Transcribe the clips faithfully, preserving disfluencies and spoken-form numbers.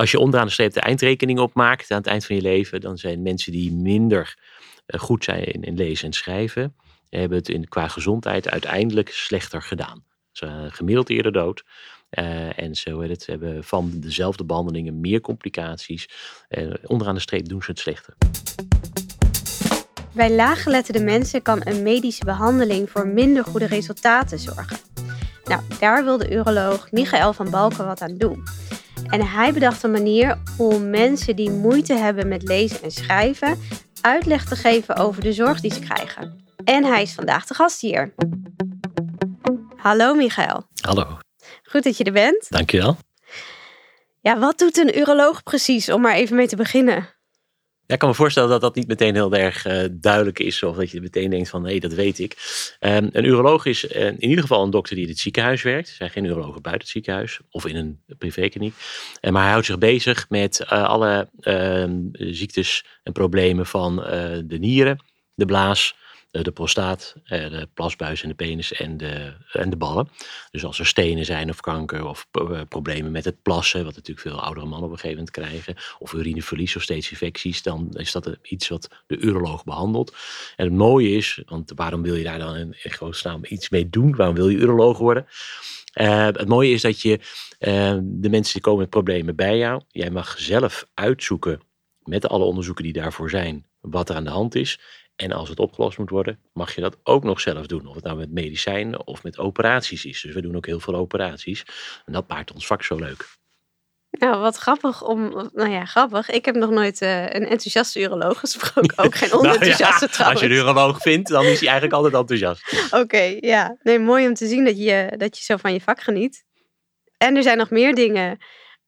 Als je onderaan de streep de eindrekening opmaakt aan het eind van je leven, dan zijn mensen die minder goed zijn in lezen en schrijven, hebben het in, qua gezondheid uiteindelijk slechter gedaan. Ze zijn gemiddeld eerder dood. Uh, en zo het, hebben van dezelfde behandelingen meer complicaties. Uh, onderaan de streep doen ze het slechter. Bij laaggeletterde mensen kan een medische behandeling voor minder goede resultaten zorgen. Nou, daar wil de uroloog Michaël van Balken wat aan doen. En hij bedacht een manier om mensen die moeite hebben met lezen en schrijven uitleg te geven over de zorg die ze krijgen. En hij is vandaag de gast hier. Hallo Michaël. Hallo. Goed dat je er bent. Dank je wel. Ja, wat doet een uroloog precies, om maar even mee te beginnen? Ja, ik kan me voorstellen dat dat niet meteen heel erg uh, duidelijk is. Of dat je meteen denkt van, hé, hey, dat weet ik. Um, een uroloog is uh, in ieder geval een dokter die in het ziekenhuis werkt. Er zijn geen urologen buiten het ziekenhuis of in een privékliniek. Uh, maar hij houdt zich bezig met uh, alle uh, ziektes en problemen van uh, de nieren, de blaas, de prostaat, de plasbuis en de penis en de, en de ballen. Dus als er stenen zijn of kanker of problemen met het plassen, wat natuurlijk veel oudere mannen op een gegeven moment krijgen, of urineverlies of steeds infecties, dan is dat iets wat de uroloog behandelt. En het mooie is, want waarom wil je daar dan in godsnaam iets mee doen? Waarom wil je uroloog worden? Uh, het mooie is dat je uh, de mensen die komen met problemen bij jou, jij mag zelf uitzoeken met alle onderzoeken die daarvoor zijn, wat er aan de hand is. En als het opgelost moet worden, mag je dat ook nog zelf doen. Of het nou met medicijnen of met operaties is. Dus we doen ook heel veel operaties. En dat maakt ons vak zo leuk. Nou, wat grappig om... Nou ja, grappig. Ik heb nog nooit uh, een enthousiaste uroloog gesproken. Ook geen onenthousiaste nou ja, trouwens. Als je een uroloog vindt, dan is hij eigenlijk altijd enthousiast. Oké, okay, ja. Nee, mooi om te zien dat je, dat je zo van je vak geniet. En er zijn nog meer dingen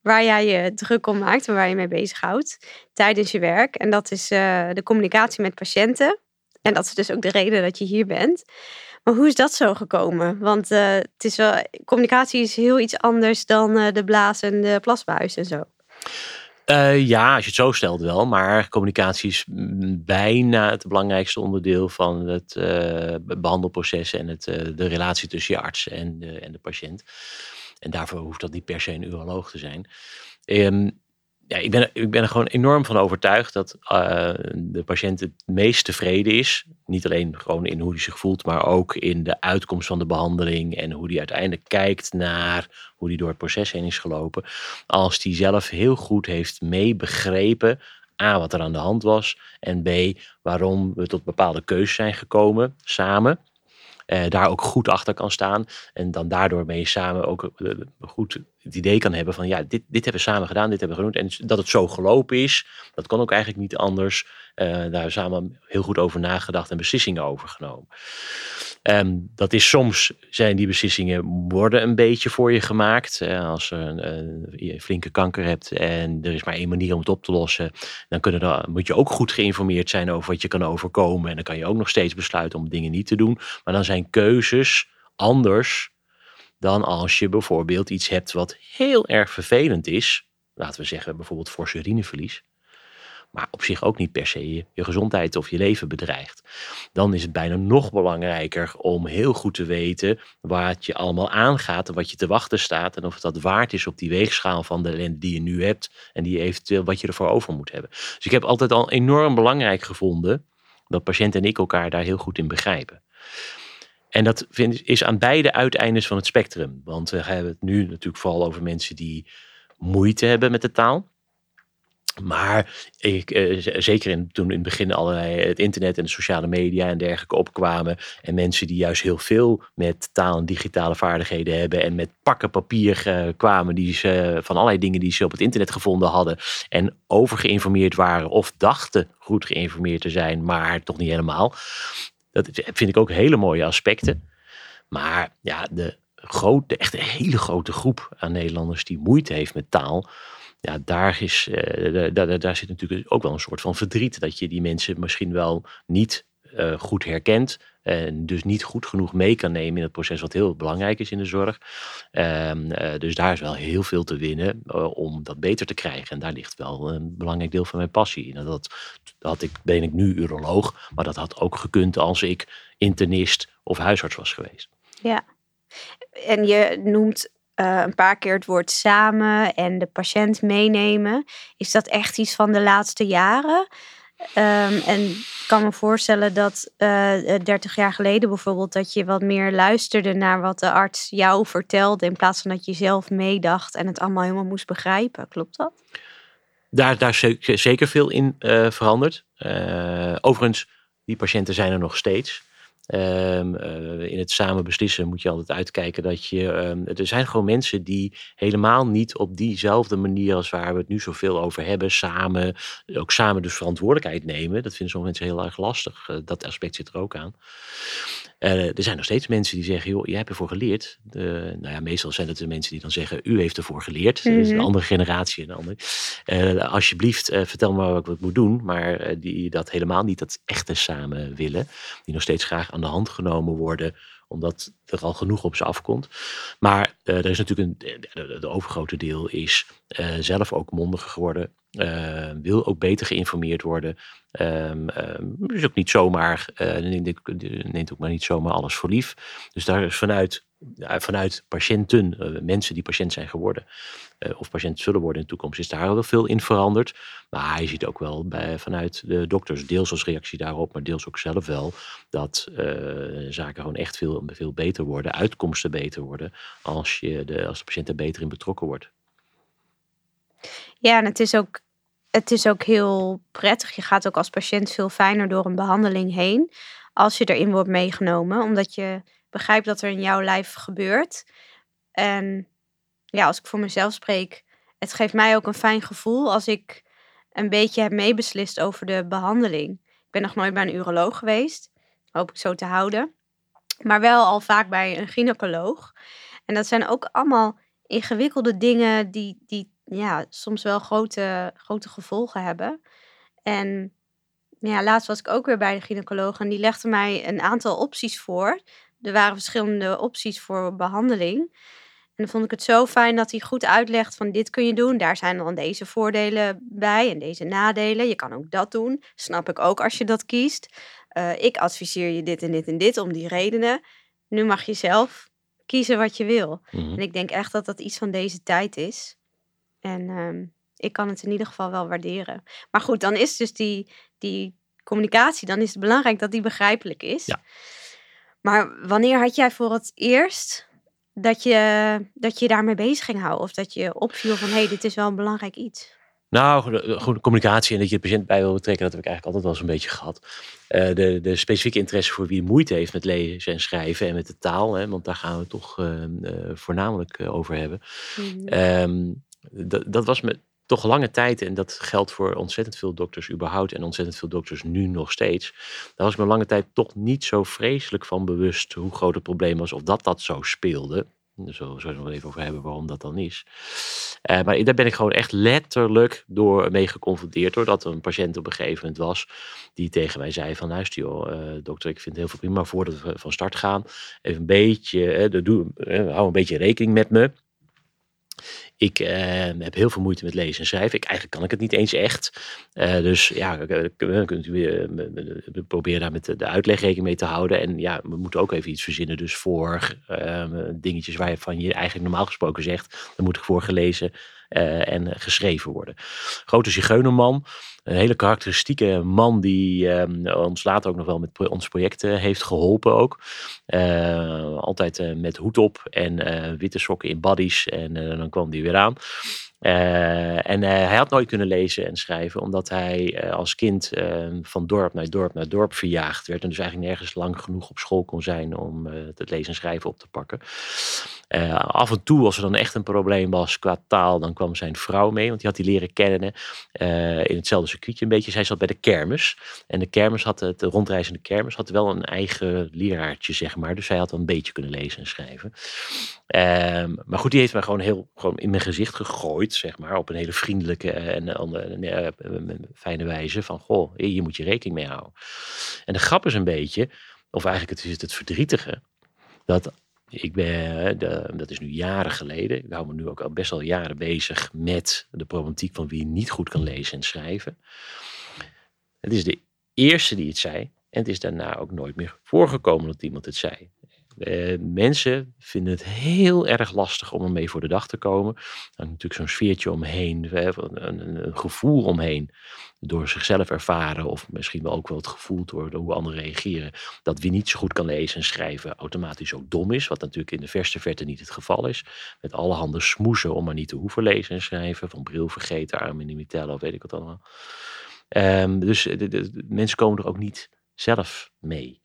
waar jij je druk om maakt en waar je mee bezighoudt tijdens je werk. En dat is uh, de communicatie met patiënten. En dat is dus ook de reden dat je hier bent. Maar hoe is dat zo gekomen? Want uh, het is wel, communicatie is heel iets anders dan uh, de blaas en de plasbuis en zo. Uh, ja, als je het zo stelt wel. Maar communicatie is bijna het belangrijkste onderdeel van het uh, behandelproces en het, uh, de relatie tussen je arts en de, en de patiënt. En daarvoor hoeft dat niet per se een uroloog te zijn. Um, ja, ik, ben, ik ben er gewoon enorm van overtuigd dat uh, de patiënt het meest tevreden is. Niet alleen gewoon in hoe hij zich voelt, maar ook in de uitkomst van de behandeling. En hoe hij uiteindelijk kijkt naar hoe hij door het proces heen is gelopen. Als hij zelf heel goed heeft meebegrepen. A, wat er aan de hand was. En B, waarom we tot bepaalde keuzes zijn gekomen samen. Uh, daar ook goed achter kan staan. En dan daardoor mee samen ook uh, goed het idee kan hebben van ja, dit, dit hebben we samen gedaan, dit hebben we genoemd. En dat het zo gelopen is, dat kan ook eigenlijk niet anders. Uh, daar hebben we samen heel goed over nagedacht en beslissingen over genomen. Um, dat is soms, zijn die beslissingen worden een beetje voor je gemaakt. Uh, als je een, een flinke kanker hebt en er is maar één manier om het op te lossen, dan, kunnen dan moet je ook goed geïnformeerd zijn over wat je kan overkomen. En dan kan je ook nog steeds besluiten om dingen niet te doen. Maar dan zijn keuzes anders dan als je bijvoorbeeld iets hebt wat heel erg vervelend is. Laten we zeggen bijvoorbeeld fors urineverlies. Maar op zich ook niet per se je, je gezondheid of je leven bedreigt. Dan is het bijna nog belangrijker om heel goed te weten waar het je allemaal aangaat en wat je te wachten staat. En of het dat waard is op die weegschaal van de ellende die je nu hebt en die eventueel wat je ervoor over moet hebben. Dus ik heb altijd al enorm belangrijk gevonden dat patiënt en ik elkaar daar heel goed in begrijpen. En dat vind, is aan beide uiteindes van het spectrum. Want we hebben het nu natuurlijk vooral over mensen die moeite hebben met de taal. Maar ik, eh, zeker in, toen in het begin allerlei het internet en de sociale media en dergelijke opkwamen. En mensen die juist heel veel met taal en digitale vaardigheden hebben. En met pakken papier eh, kwamen die ze, van allerlei dingen die ze op het internet gevonden hadden. En overgeïnformeerd waren of dachten goed geïnformeerd te zijn, maar toch niet helemaal. Dat vind ik ook hele mooie aspecten. Maar ja, de, groot, de echt hele grote groep aan Nederlanders die moeite heeft met taal. Ja, daar, is, uh, daar, daar zit natuurlijk ook wel een soort van verdriet. Dat je die mensen misschien wel niet uh, goed herkent. En dus niet goed genoeg mee kan nemen in het proces wat heel belangrijk is in de zorg. Um, uh, dus daar is wel heel veel te winnen uh, om dat beter te krijgen. En daar ligt wel een belangrijk deel van mijn passie in. En dat, dat ik, ben ik nu uroloog, maar dat had ook gekund als ik internist of huisarts was geweest. Ja, en je noemt uh, een paar keer het woord samen en de patiënt meenemen. Is dat echt iets van de laatste jaren? Um, en ik kan me voorstellen dat dertig uh, jaar geleden bijvoorbeeld dat je wat meer luisterde naar wat de arts jou vertelde in plaats van dat je zelf meedacht en het allemaal helemaal moest begrijpen. Klopt dat? Daar, daar is zeker veel in uh, veranderd. Uh, overigens, die patiënten zijn er nog steeds. Um, uh, in het samen beslissen moet je altijd uitkijken dat je... Um, er zijn gewoon mensen die helemaal niet op diezelfde manier als waar we het nu zoveel over hebben, samen, ook samen dus verantwoordelijkheid nemen. Dat vinden sommige mensen heel erg lastig. Uh, dat aspect zit er ook aan. Uh, er zijn nog steeds mensen die zeggen, joh, jij hebt ervoor geleerd. Uh, nou ja, meestal zijn het de mensen die dan zeggen, u heeft ervoor geleerd. Mm-hmm. Dat is een andere generatie. Een andere. Uh, alsjeblieft, uh, vertel me wat ik wat moet doen. Maar uh, die dat helemaal niet, dat echte samen willen. Die nog steeds graag aan de hand genomen worden, omdat er al genoeg op ze afkomt. Maar uh, er is natuurlijk een, de, de overgrote deel is uh, zelf ook mondiger geworden. Uh, wil ook beter geïnformeerd worden. Um, um, dus ook niet zomaar, uh, neemt ook maar niet zomaar alles voor lief. Dus daar is vanuit, vanuit patiënten, uh, mensen die patiënt zijn geworden, uh, of patiënt zullen worden in de toekomst, is daar wel veel in veranderd. Maar je ziet ook wel bij, vanuit de dokters, deels als reactie daarop, maar deels ook zelf wel, dat uh, zaken gewoon echt veel, veel beter worden, uitkomsten beter worden, als, je de, als de patiënt er beter in betrokken wordt. Ja, en het is ook, het is ook heel prettig. Je gaat ook als patiënt veel fijner door een behandeling heen als je erin wordt meegenomen, omdat je begrijpt dat er in jouw lijf gebeurt. En ja, als ik voor mezelf spreek, het geeft mij ook een fijn gevoel als ik een beetje heb meebeslist over de behandeling. Ik ben nog nooit bij een uroloog geweest, hoop ik zo te houden, maar wel al vaak bij een gynaecoloog. En dat zijn ook allemaal ingewikkelde dingen die... die ja, soms wel grote, grote gevolgen hebben. En ja, laatst was ik ook weer bij de gynaecoloog en die legde mij een aantal opties voor. Er waren verschillende opties voor behandeling. En dan vond ik het zo fijn dat hij goed uitlegt van dit kun je doen. Daar zijn dan deze voordelen bij en deze nadelen. Je kan ook dat doen. Snap ik ook als je dat kiest. Uh, ik adviseer je dit en dit en dit om die redenen. Nu mag je zelf kiezen wat je wil. Mm-hmm. En ik denk echt dat dat iets van deze tijd is. En um, ik kan het in ieder geval wel waarderen. Maar goed, dan is dus die, die communicatie, dan is het belangrijk dat die begrijpelijk is. Ja. Maar wanneer had jij voor het eerst dat je dat je daarmee bezig ging houden? Of dat je opviel van, hé, hey, dit is wel een belangrijk iets? Nou, goede communicatie en dat je de patiënt bij wil betrekken, dat heb ik eigenlijk altijd wel eens een beetje gehad. Uh, de, de specifieke interesse voor wie moeite heeft met lezen en schrijven en met de taal, hè, want daar gaan we het toch uh, uh, voornamelijk uh, over hebben. Mm-hmm. Um, Dat, dat was me toch lange tijd, en dat geldt voor ontzettend veel dokters überhaupt en ontzettend veel dokters nu nog steeds. Daar was me lange tijd toch niet zo vreselijk van bewust hoe groot het probleem was of dat dat zo speelde. Daar zullen we het nog even over hebben waarom dat dan is. Uh, maar daar ben ik gewoon echt letterlijk door mee geconfronteerd. Doordat er een patiënt op een gegeven moment was die tegen mij zei van luister joh, uh, dokter, ik vind het heel veel prima voordat we van start gaan. Even een beetje, uh, doe, uh, hou een beetje rekening met me. Ik eh, heb heel veel moeite met lezen en schrijven. Ik, eigenlijk kan ik het niet eens echt. Uh, dus ja, we kunnen proberen daar met de uitleg rekening mee te houden. En ja, we moeten ook even iets verzinnen. Dus voor uh, dingetjes waarvan je eigenlijk normaal gesproken zegt, dan moet ik voor gelezen uh, en geschreven worden. Grote zigeunerman. Een hele karakteristieke man die uh, ons later ook nog wel met pro- ons project uh, heeft geholpen ook. Uh, altijd uh, met hoed op en uh, witte sokken in buddies. En uh, dan kwam die weer aan. Uh, en uh, hij had nooit kunnen lezen en schrijven, omdat hij uh, als kind uh, van dorp naar dorp naar dorp verjaagd werd. En dus eigenlijk nergens lang genoeg op school kon zijn om uh, het lezen en schrijven op te pakken. Uh, af en toe, als er dan echt een probleem was qua taal, dan kwam zijn vrouw mee. Want die had die leren kennen uh, in hetzelfde circuitje een beetje. Zij zat bij de kermis. En de kermis had het, de rondreizende kermis had wel een eigen leraartje, zeg maar. Dus zij had wel een beetje kunnen lezen en schrijven. Uh, maar goed, die heeft mij gewoon heel gewoon in mijn gezicht gegooid. Zeg maar, op een hele vriendelijke en andere, fijne wijze van goh, hier moet je rekening mee houden. En de grap is een beetje, of eigenlijk het is het verdrietige, dat ik ben, de, dat is nu jaren geleden, ik hou me nu ook al best al jaren bezig met de problematiek van wie niet goed kan lezen en schrijven. Het is de eerste die het zei en het is daarna ook nooit meer voorgekomen dat iemand het zei. Uh, mensen vinden het heel erg lastig om ermee voor de dag te komen. Er hangt natuurlijk zo'n sfeertje omheen, een, een gevoel omheen. Door zichzelf ervaren of misschien wel ook wel het gevoel door hoe anderen reageren. Dat wie niet zo goed kan lezen en schrijven automatisch ook dom is. Wat natuurlijk in de verste verte niet het geval is. Met allerhande smoezen om maar niet te hoeven lezen en schrijven. Van bril vergeten, arm in de mitelle of weet ik wat allemaal. Um, dus de, de, de mensen komen er ook niet zelf mee.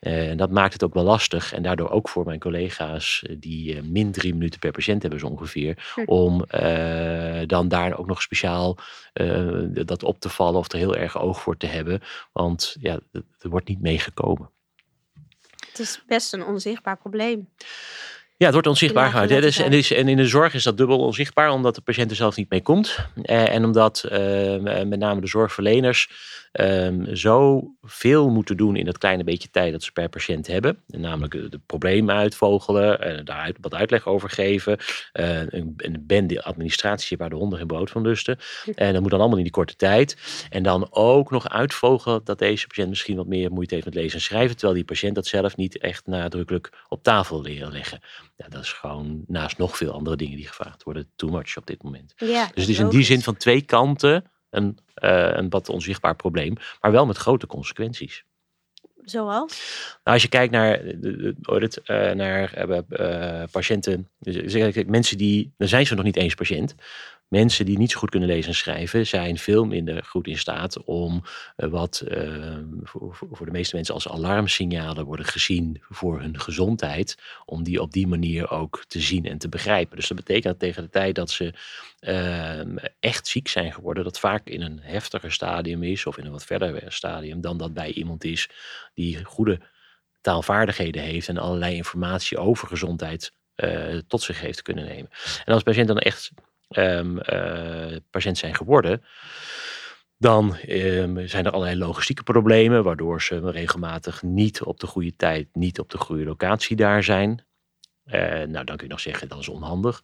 Uh, en dat maakt het ook wel lastig. En daardoor ook voor mijn collega's die uh, min drie minuten per patiënt hebben zo ongeveer. Hm. Om uh, dan daar ook nog speciaal uh, dat op te vallen of er heel erg oog voor te hebben. Want ja, er wordt niet meegekomen. Het is best een onzichtbaar probleem. Ja, het wordt onzichtbaar gemaakt. Ja, dus, en, dus, en in de zorg is dat dubbel onzichtbaar, omdat de patiënt er zelf niet mee komt. Eh, en omdat eh, met name de zorgverleners eh, zo veel moeten doen in dat kleine beetje tijd dat ze per patiënt hebben. En namelijk de problemen uitvogelen, en daar wat uitleg over geven. Eh, een, een bende administratie waar de honden geen brood van lusten. En dat moet dan allemaal in die korte tijd. En dan ook nog uitvogelen dat deze patiënt misschien wat meer moeite heeft met lezen en schrijven. Terwijl die patiënt dat zelf niet echt nadrukkelijk op tafel leren leggen. Ja, dat is gewoon naast nog veel andere dingen die gevraagd worden, too much op dit moment. Ja, dus het is in die zin van twee kanten een, uh, een wat onzichtbaar probleem, maar wel met grote consequenties. Zoals? Nou, als je kijkt naar audit, uh, naar uh, uh, patiënten, dus, mensen die, dan zijn ze nog niet eens patiënt. Mensen die niet zo goed kunnen lezen en schrijven zijn veel minder goed in staat om uh, wat uh, voor, voor de meeste mensen als alarmsignalen worden gezien voor hun gezondheid, om die op die manier ook te zien en te begrijpen. Dus dat betekent dat tegen de tijd dat ze uh, echt ziek zijn geworden, dat vaak in een heftiger stadium is of in een wat verder stadium dan dat bij iemand is die goede taalvaardigheden heeft en allerlei informatie over gezondheid uh, tot zich heeft kunnen nemen. En als patiënt dan echt Um, uh, patiënt zijn geworden, dan um, zijn er allerlei logistieke problemen, waardoor ze regelmatig niet op de goede tijd, niet op de goede locatie daar zijn. Uh, nou, dan kun je nog zeggen, dat is onhandig.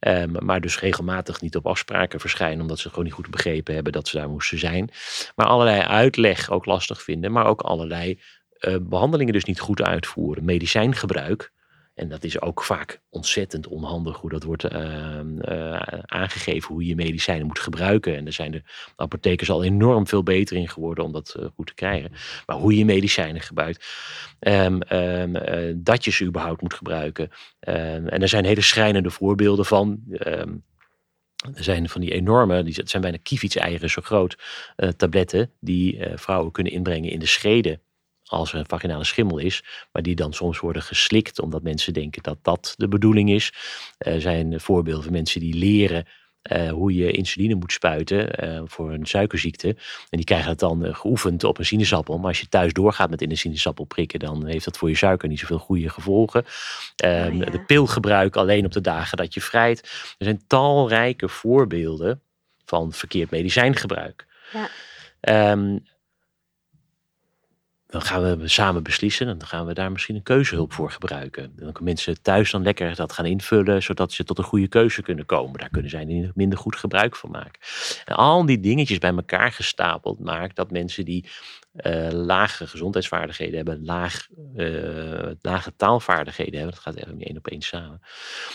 Um, maar dus regelmatig niet op afspraken verschijnen, omdat ze gewoon niet goed begrepen hebben dat ze daar moesten zijn. Maar allerlei uitleg ook lastig vinden, maar ook allerlei uh, behandelingen dus niet goed uitvoeren. Medicijngebruik. En dat is ook vaak ontzettend onhandig hoe dat wordt uh, uh, aangegeven, hoe je medicijnen moet gebruiken. En daar zijn de apothekers al enorm veel beter in geworden om dat uh, goed te krijgen. Maar hoe je medicijnen gebruikt, um, um, uh, dat je ze überhaupt moet gebruiken. Um, en er zijn hele schrijnende voorbeelden van. Um, Er zijn van die enorme, die zijn bijna kievietseieren zo groot, uh, tabletten die uh, vrouwen kunnen inbrengen in de scheden. Als er een vaginale schimmel is, maar die dan soms worden geslikt, omdat mensen denken dat dat de bedoeling is. Er zijn voorbeelden van mensen die leren uh, hoe je insuline moet spuiten uh, voor een suikerziekte. En die krijgen dat dan uh, geoefend op een sinaasappel. Maar als je thuis doorgaat met in de sinaasappel prikken, dan heeft dat voor je suiker niet zoveel goede gevolgen. Uh, oh ja. De pilgebruik alleen op de dagen dat je vrijt. Er zijn talrijke voorbeelden van verkeerd medicijngebruik. Ja. Um, Dan gaan we samen beslissen. Dan gaan we daar misschien een keuzehulp voor gebruiken. Dan kunnen mensen thuis dan lekker dat gaan invullen, zodat ze tot een goede keuze kunnen komen. Daar kunnen zij minder goed gebruik van maken. En al die dingetjes bij elkaar gestapeld maakt dat mensen die uh, lage gezondheidsvaardigheden hebben, laag, uh, lage taalvaardigheden hebben, dat gaat eigenlijk niet één op één samen,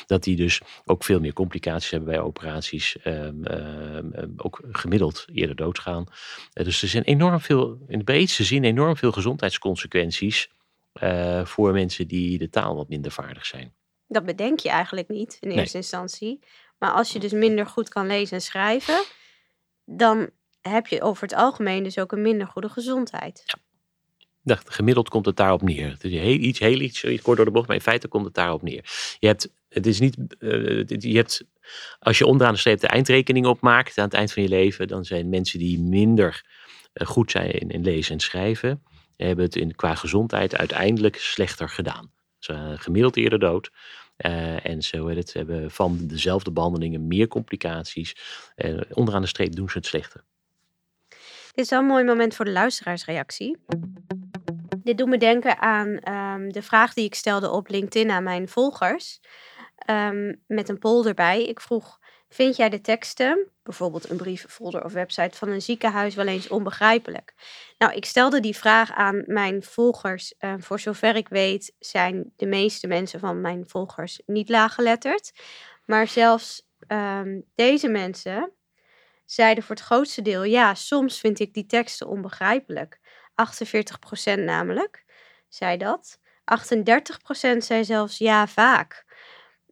dat die dus ook veel meer complicaties hebben bij operaties, um, um, um, ook gemiddeld eerder doodgaan. Uh, dus er zijn enorm veel, in de breedste zin enorm veel gezondheidsconsequenties uh, voor mensen die de taal wat minder vaardig zijn. Dat bedenk je eigenlijk niet in eerste nee. instantie. Maar als je dus minder goed kan lezen en schrijven, dan heb je over het algemeen dus ook een minder goede gezondheid. Ja. Dacht, gemiddeld komt het daarop neer. Het is heel iets, heel iets, kort door de bocht, maar in feite komt het daarop neer. Je hebt, het is niet, uh, je hebt, als je onderaan de streep de eindrekening opmaakt aan het eind van je leven, dan zijn mensen die minder uh, goed zijn in, in lezen en schrijven, hebben het in, qua gezondheid uiteindelijk slechter gedaan. Ze waren gemiddeld eerder dood. Uh, en zo het, hebben van dezelfde behandelingen meer complicaties. Uh, onderaan de streep doen ze het slechter. Dit is wel een mooi moment voor de luisteraarsreactie. Dit doet me denken aan um, de vraag die ik stelde op LinkedIn aan mijn volgers. Um, met een poll erbij. Ik vroeg, Vind jij de teksten, bijvoorbeeld een brief, folder of website van een ziekenhuis, wel eens onbegrijpelijk? Nou, ik stelde die vraag aan mijn volgers. Uh, voor zover ik weet zijn de meeste mensen van mijn volgers niet laaggeletterd. Maar zelfs um, deze mensen zeiden voor het grootste deel, ja, soms vind ik die teksten onbegrijpelijk. achtenveertig procent namelijk zei dat. achtendertig procent zei zelfs ja, vaak.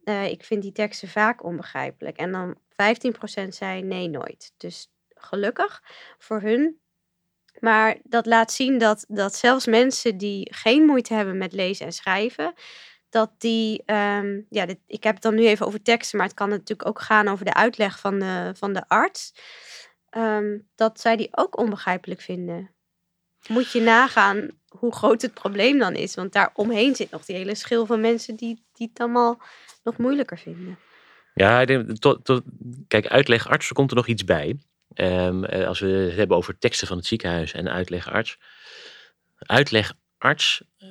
Uh, ik vind die teksten vaak onbegrijpelijk. En dan vijftien procent zei nee, nooit. Dus gelukkig voor hun. Maar dat laat zien dat, dat zelfs mensen die geen moeite hebben met lezen en schrijven, dat die, um, ja, dit, ik heb het dan nu even over teksten, maar het kan natuurlijk ook gaan over de uitleg van de, van de arts, um, dat zij die ook onbegrijpelijk vinden. Moet je nagaan hoe groot het probleem dan is. Want daar omheen zit nog die hele schil van mensen die, die het allemaal nog moeilijker vinden. Ja, ik denk, tot, tot, kijk, uitlegarts, er komt er nog iets bij. Um, als we het hebben over teksten van het ziekenhuis en uitlegarts. Uitlegarts,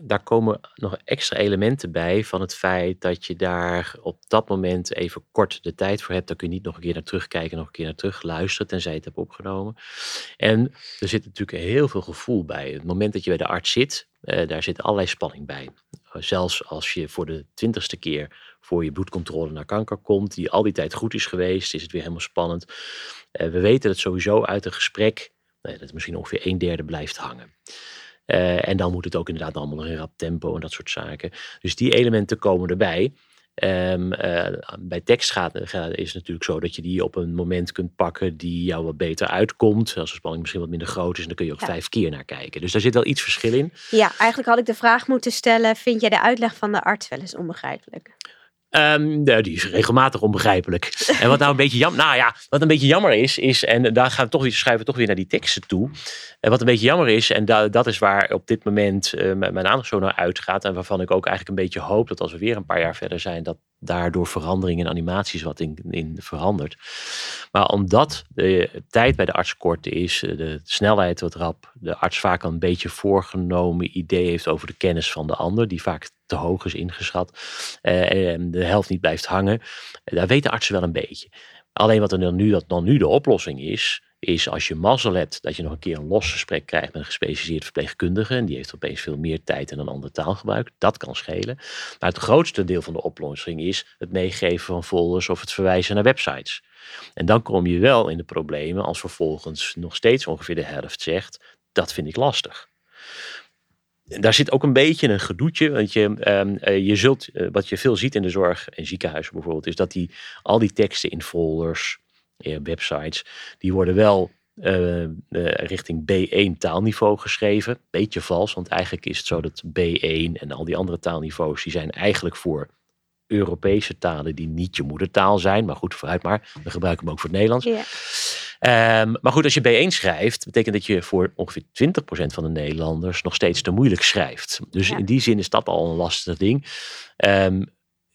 daar komen nog extra elementen bij van het feit dat je daar op dat moment even kort de tijd voor hebt. Daar kun je niet nog een keer naar terugkijken, nog een keer naar terugluisteren, tenzij je het hebt opgenomen. En er zit natuurlijk heel veel gevoel bij. Het moment dat je bij de arts zit, uh, daar zit allerlei spanning bij. Zelfs als je voor de twintigste keer voor je bloedcontrole naar kanker komt, die al die tijd goed is geweest, is het weer helemaal spannend. Uh, we weten dat sowieso uit een gesprek, uh, dat misschien ongeveer een derde blijft hangen. Uh, en dan moet het ook inderdaad allemaal nog in rap tempo en dat soort zaken. Dus die elementen komen erbij. Um, uh, bij tekst gaat, gaat, is het natuurlijk zo dat je die op een moment kunt pakken die jou wat beter uitkomt. Als de spanning misschien wat minder groot is, dan kun je ook ja. vijf keer naar kijken. Dus daar zit wel iets verschil in. Ja, eigenlijk had ik de vraag moeten stellen, vind jij de uitleg van de arts wel eens onbegrijpelijk? Um, nou, die is regelmatig onbegrijpelijk. En wat nou een beetje jammer, nou ja, wat een beetje jammer is, is en daar gaan we toch weer schrijven, toch weer naar die teksten toe. En wat een beetje jammer is, en da, dat is waar op dit moment uh, mijn aandacht zo naar uitgaat, en waarvan ik ook eigenlijk een beetje hoop dat als we weer een paar jaar verder zijn, dat daardoor verandering in animaties wat in, in verandert. Maar omdat de tijd bij de arts kort is, de snelheid wat rap, de arts vaak een beetje voorgenomen idee heeft over de kennis van de ander, die vaak te hoog is ingeschat eh, en de helft niet blijft hangen. Daar weten artsen wel een beetje. Alleen wat er dan nu, dat dan nu de oplossing is, is als je mazzel hebt dat je nog een keer een los gesprek krijgt met een gespecialiseerd verpleegkundige. En die heeft opeens veel meer tijd en een ander taalgebruik. Dat kan schelen. Maar het grootste deel van de oplossing is het meegeven van folders of het verwijzen naar websites. En dan kom je wel in de problemen als vervolgens nog steeds ongeveer de helft zegt, dat vind ik lastig. Daar zit ook een beetje een gedoetje, want je, um, je zult, uh, wat je veel ziet in de zorg en ziekenhuizen bijvoorbeeld, is dat die, al die teksten in folders, in websites, die worden wel uh, uh, richting B één taalniveau geschreven. Beetje vals, want eigenlijk is het zo dat B één en al die andere taalniveaus, die zijn eigenlijk voor Europese talen die niet je moedertaal zijn. Maar goed, vooruit maar. We gebruiken hem ook voor het Nederlands. Ja. Um, maar goed, als je B één schrijft, betekent dat je voor ongeveer twintig procent van de Nederlanders nog steeds te moeilijk schrijft. Dus ja. in die zin is dat al een lastig ding. Um,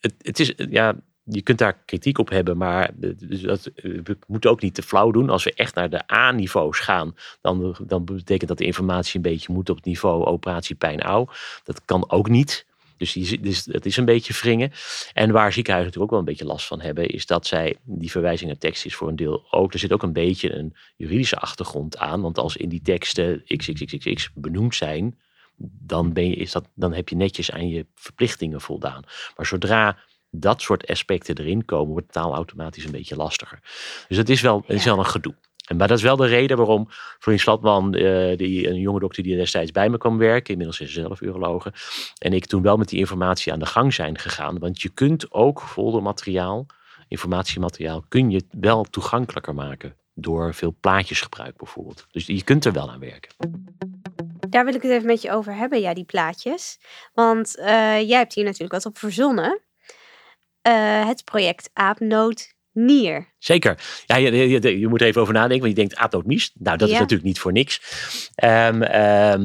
het, het is, ja, je kunt daar kritiek op hebben, maar dat, we moeten ook niet te flauw doen. Als we echt naar de A-niveaus gaan, dan, dan betekent dat de informatie een beetje moet op het niveau operatie pijn au. Dat kan ook niet. Dus, die, dus het is een beetje wringen. En waar ziekenhuizen natuurlijk ook wel een beetje last van hebben, is dat zij, die verwijzing naar tekst is voor een deel ook, er zit ook een beetje een juridische achtergrond aan. Want als in die teksten xxxx benoemd zijn, dan, ben je, is dat, dan heb je netjes aan je verplichtingen voldaan. Maar zodra dat soort aspecten erin komen, wordt taal automatisch een beetje lastiger. Dus dat is wel, ja. is wel een gedoe. En, maar dat is wel de reden waarom Florian Slatman, uh, die, een jonge dokter die destijds bij me kwam werken, inmiddels is ze zelf urologe, en ik toen wel met die informatie aan de gang zijn gegaan. Want je kunt ook foldermateriaal, informatiemateriaal, kun je wel toegankelijker maken door veel plaatjesgebruik bijvoorbeeld. Dus je kunt er wel aan werken. Daar wil ik het even met je over hebben, ja, die plaatjes. Want uh, jij hebt hier natuurlijk wat op verzonnen. Uh, het project Aapnoot Nier. Zeker. Ja, je, je, je moet even over nadenken, want je denkt Aapnoot Nier. Nou, dat ja. is natuurlijk niet voor niks. Um, um,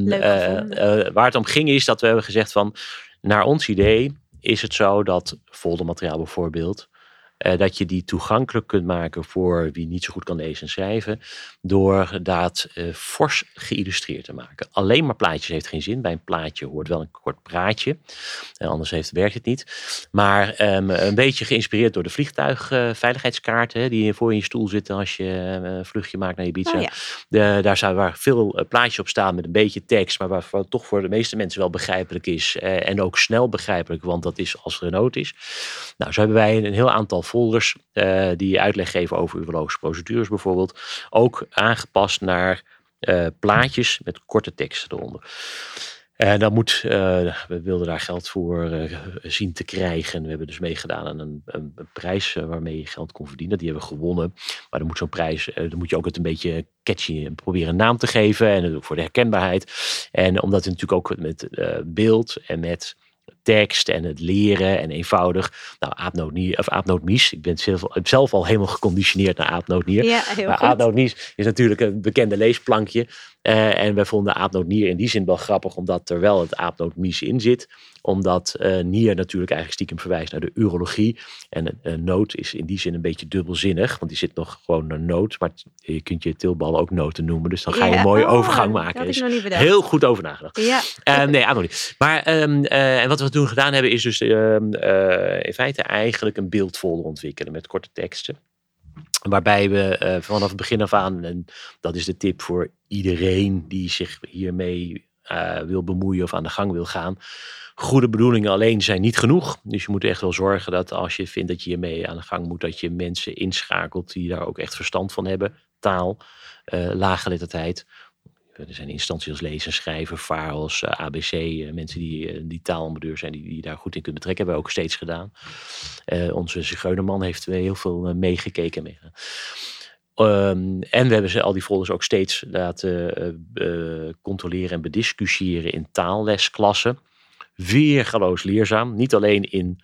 Leuk gevonden. Uh, uh, waar het om ging is dat we hebben gezegd van, naar ons idee is het zo dat foldermateriaal bijvoorbeeld Uh, dat je die toegankelijk kunt maken voor wie niet zo goed kan lezen en schrijven. Door dat uh, fors geïllustreerd te maken. Alleen maar plaatjes heeft geen zin. Bij een plaatje hoort wel een kort praatje. Uh, anders heeft, werkt het niet. Maar um, een beetje geïnspireerd door de vliegtuigveiligheidskaarten. Uh, die voor in je stoel zitten als je uh, een vluchtje maakt naar Ibiza. Oh, ja. uh, daar zijn waar veel uh, plaatjes op staan met een beetje tekst. Maar waarvan toch voor de meeste mensen wel begrijpelijk is. Uh, en ook snel begrijpelijk. Want dat is als er een nood is. Nou, zo hebben wij een, een heel aantal folders uh, die uitleg geven over urologische procedures bijvoorbeeld, ook aangepast naar uh, plaatjes met korte teksten eronder. En dat moet, uh, we wilden daar geld voor uh, zien te krijgen. We hebben dus meegedaan aan een, een, een prijs uh, waarmee je geld kon verdienen. Die hebben we gewonnen. Maar dan moet zo'n prijs, uh, dan moet je ook het een beetje catchy proberen een naam te geven. En ook voor de herkenbaarheid. En omdat het natuurlijk ook met uh, beeld en met tekst en het leren en eenvoudig. Nou, Aapnoot Nier, of Aapnoot Mies. Ik ben zelf, zelf al helemaal geconditioneerd naar Aapnoot Nier. Ja, heel maar goed. Aapnoot Mies is natuurlijk een bekende leesplankje. Uh, en wij vonden Aapnoot Nier in die zin wel grappig, omdat er wel het Aapnoot Mies in zit. Omdat uh, Nier natuurlijk eigenlijk stiekem verwijst naar de urologie. En uh, noot is in die zin een beetje dubbelzinnig. Want die zit nog gewoon naar noot. Maar t- je kunt je tilballen ook noten noemen. Dus dan ga je yeah. een mooie oh, overgang maken. Daar is nog niet bedacht. Heel goed over nagedacht. Yeah. Uh, nee, Aapnoot Nier. Maar um, uh, en wat we toen gedaan hebben is dus uh, uh, in feite eigenlijk een beeldfolder ontwikkelen met korte teksten. Waarbij we uh, vanaf het begin af aan, en dat is de tip voor iedereen die zich hiermee uh, wil bemoeien of aan de gang wil gaan. Goede bedoelingen alleen zijn niet genoeg. Dus je moet echt wel zorgen dat als je vindt dat je hiermee aan de gang moet, dat je mensen inschakelt die daar ook echt verstand van hebben. Taal, uh, laaggeletterdheid. Er zijn instanties als lezen, schrijven, VAROS, A B C. Mensen die, die taalambadeur zijn, die, die daar goed in kunnen betrekken. Hebben we ook steeds gedaan. Uh, onze zigeunerman heeft heel veel meegekeken. Mee. Um, en we hebben ze al die folders ook steeds laten uh, uh, controleren en bediscussiëren in taallesklassen. Weergaloos leerzaam. Niet alleen in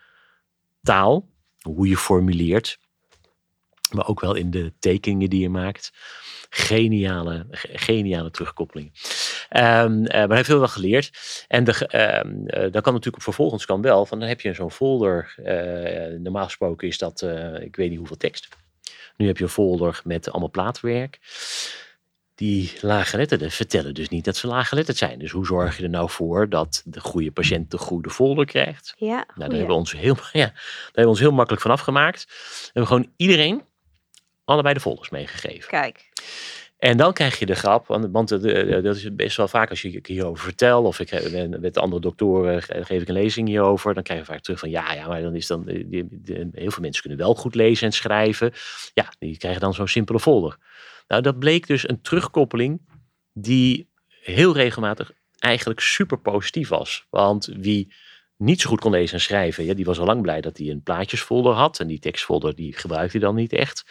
taal, hoe je formuleert. Maar ook wel in de tekeningen die je maakt. Geniale, geniale terugkoppelingen. Um, uh, maar hij heeft heel wel geleerd. En de, um, uh, dan kan natuurlijk vervolgens kan wel. Van dan heb je zo'n folder. Uh, normaal gesproken is dat. Uh, ik weet niet hoeveel tekst. Nu heb je een folder met allemaal plaatwerk. Die laaggeletterden vertellen dus niet dat ze laaggeletterd zijn. Dus hoe zorg je er nou voor dat de goede patiënt de goede folder krijgt? Ja, nou, daar, hebben we ons heel, ja, daar hebben we ons heel makkelijk van afgemaakt. We hebben gewoon iedereen allebei de folders meegegeven. Kijk. En dan krijg je de grap, want dat is best wel vaak als je hierover vertel, of ik ben met andere doktoren geef ik een lezing hierover, dan krijg je vaak terug van ja, ja, maar dan is dan die, die, heel veel mensen kunnen wel goed lezen en schrijven. Ja, die krijgen dan zo'n simpele folder. Nou, dat bleek dus een terugkoppeling die heel regelmatig eigenlijk super positief was. Want wie niet zo goed kon lezen en schrijven, ja, die was al lang blij dat hij een plaatjesfolder had. En die tekstfolder die gebruikte hij dan niet echt.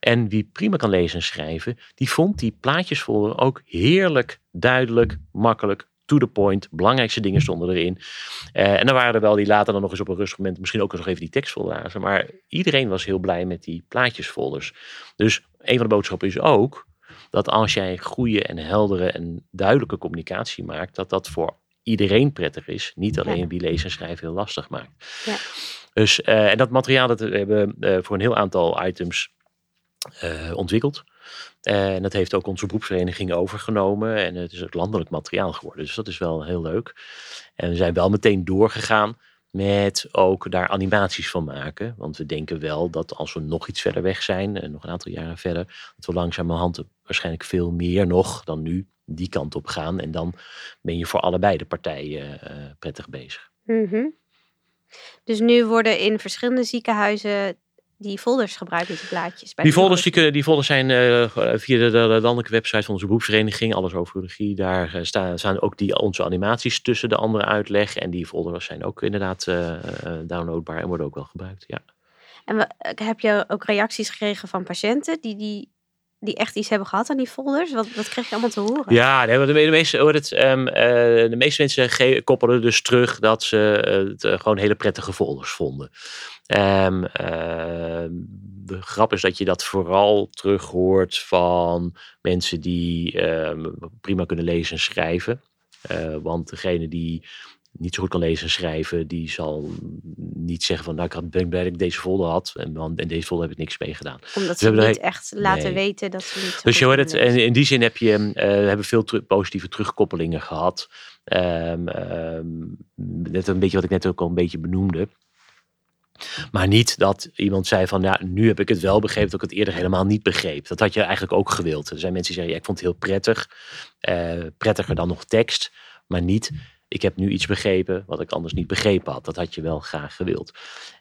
En wie prima kan lezen en schrijven, die vond die plaatjesfolder ook heerlijk, duidelijk, makkelijk, to the point. Belangrijkste dingen stonden erin. Uh, en dan waren er wel die later dan nog eens op een rustig moment misschien ook nog even die tekstfolder aan. Maar iedereen was heel blij met die plaatjesfolders. Dus een van de boodschappen is ook dat als jij goede en heldere en duidelijke communicatie maakt, dat dat voor iedereen prettig is. Niet alleen ja. wie lezen en schrijven heel lastig maakt. Ja. Dus, uh, en dat materiaal dat we hebben uh, voor een heel aantal items uh, ontwikkeld. Uh, en dat heeft ook onze beroepsvereniging overgenomen. En het is ook landelijk materiaal geworden. Dus dat is wel heel leuk. En we zijn wel meteen doorgegaan met ook daar animaties van maken. Want we denken wel dat als we nog iets verder weg zijn, en nog een aantal jaren verder, dat we langzamerhand waarschijnlijk veel meer nog dan nu die kant op gaan. En dan ben je voor allebei de partijen uh, prettig bezig. Mm-hmm. Dus nu worden in verschillende ziekenhuizen die folders gebruikt met die plaatjes. Bij die, folders, die, die folders zijn uh, via de, de landelijke website van onze beroepsvereniging. Alles over urologie. Daar uh, staan, staan ook die, onze animaties tussen de andere uitleg. En die folders zijn ook inderdaad uh, uh, downloadbaar en worden ook wel gebruikt. Ja. En we, heb je ook reacties gekregen van patiënten die die... die echt iets hebben gehad aan die folders? Wat, wat kreeg je allemaal te horen? Ja, de meeste, de meeste mensen koppelen dus terug dat ze het gewoon hele prettige folders vonden. De grap is dat je dat vooral terug hoort van mensen die prima kunnen lezen en schrijven. Want degene die niet zo goed kan lezen en schrijven, die zal niet zeggen van, nou, ik ben blij dat ik deze folder had en, dan, en deze folder heb ik niks mee gedaan. Omdat ze dus niet er... echt laten nee. weten dat ze niet. Dus je hoort het, en in die zin heb je, uh, hebben veel ter- positieve terugkoppelingen gehad. Um, um, net een beetje wat ik net ook al een beetje benoemde. Maar niet dat iemand zei van, ja, nu heb ik het wel begrepen dat ik het eerder helemaal niet begreep. Dat had je eigenlijk ook gewild. Er zijn mensen die zeggen, ja, ik vond het heel prettig. Uh, prettiger dan nog tekst. Maar niet, ik heb nu iets begrepen wat ik anders niet begrepen had. Dat had je wel graag gewild.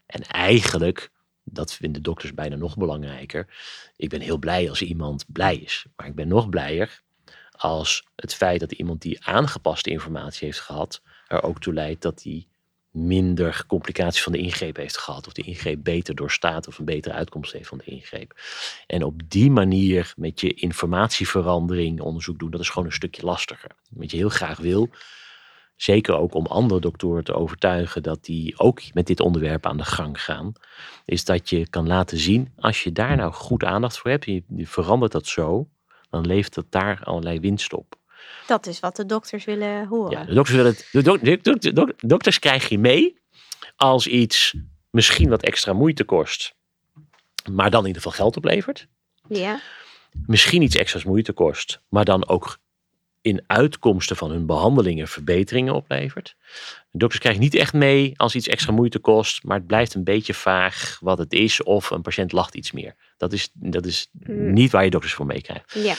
En eigenlijk, dat vinden dokters bijna nog belangrijker. Ik ben heel blij als iemand blij is. Maar ik ben nog blijer als het feit dat iemand die aangepaste informatie heeft gehad, er ook toe leidt dat die minder complicaties van de ingreep heeft gehad, of de ingreep beter doorstaat, of een betere uitkomst heeft van de ingreep. En op die manier met je informatieverandering onderzoek doen, dat is gewoon een stukje lastiger. Wat je heel graag wil, zeker ook om andere doktoren te overtuigen dat die ook met dit onderwerp aan de gang gaan, is dat je kan laten zien, als je daar nou goed aandacht voor hebt, je verandert dat zo, dan levert dat daar allerlei winst op. Dat is wat de dokters willen horen. Ja, de dokters willen het, de dok, de dok, de dok, dokters krijg je mee als iets misschien wat extra moeite kost, maar dan in ieder geval geld oplevert. Ja. Misschien iets extra's moeite kost, maar dan ook in uitkomsten van hun behandelingen verbeteringen oplevert. De dokters krijgen niet echt mee als iets extra moeite kost, maar het blijft een beetje vaag wat het is, of een patiënt lacht iets meer. Dat is, dat is hmm. niet waar je dokters voor meekrijgt. Ja.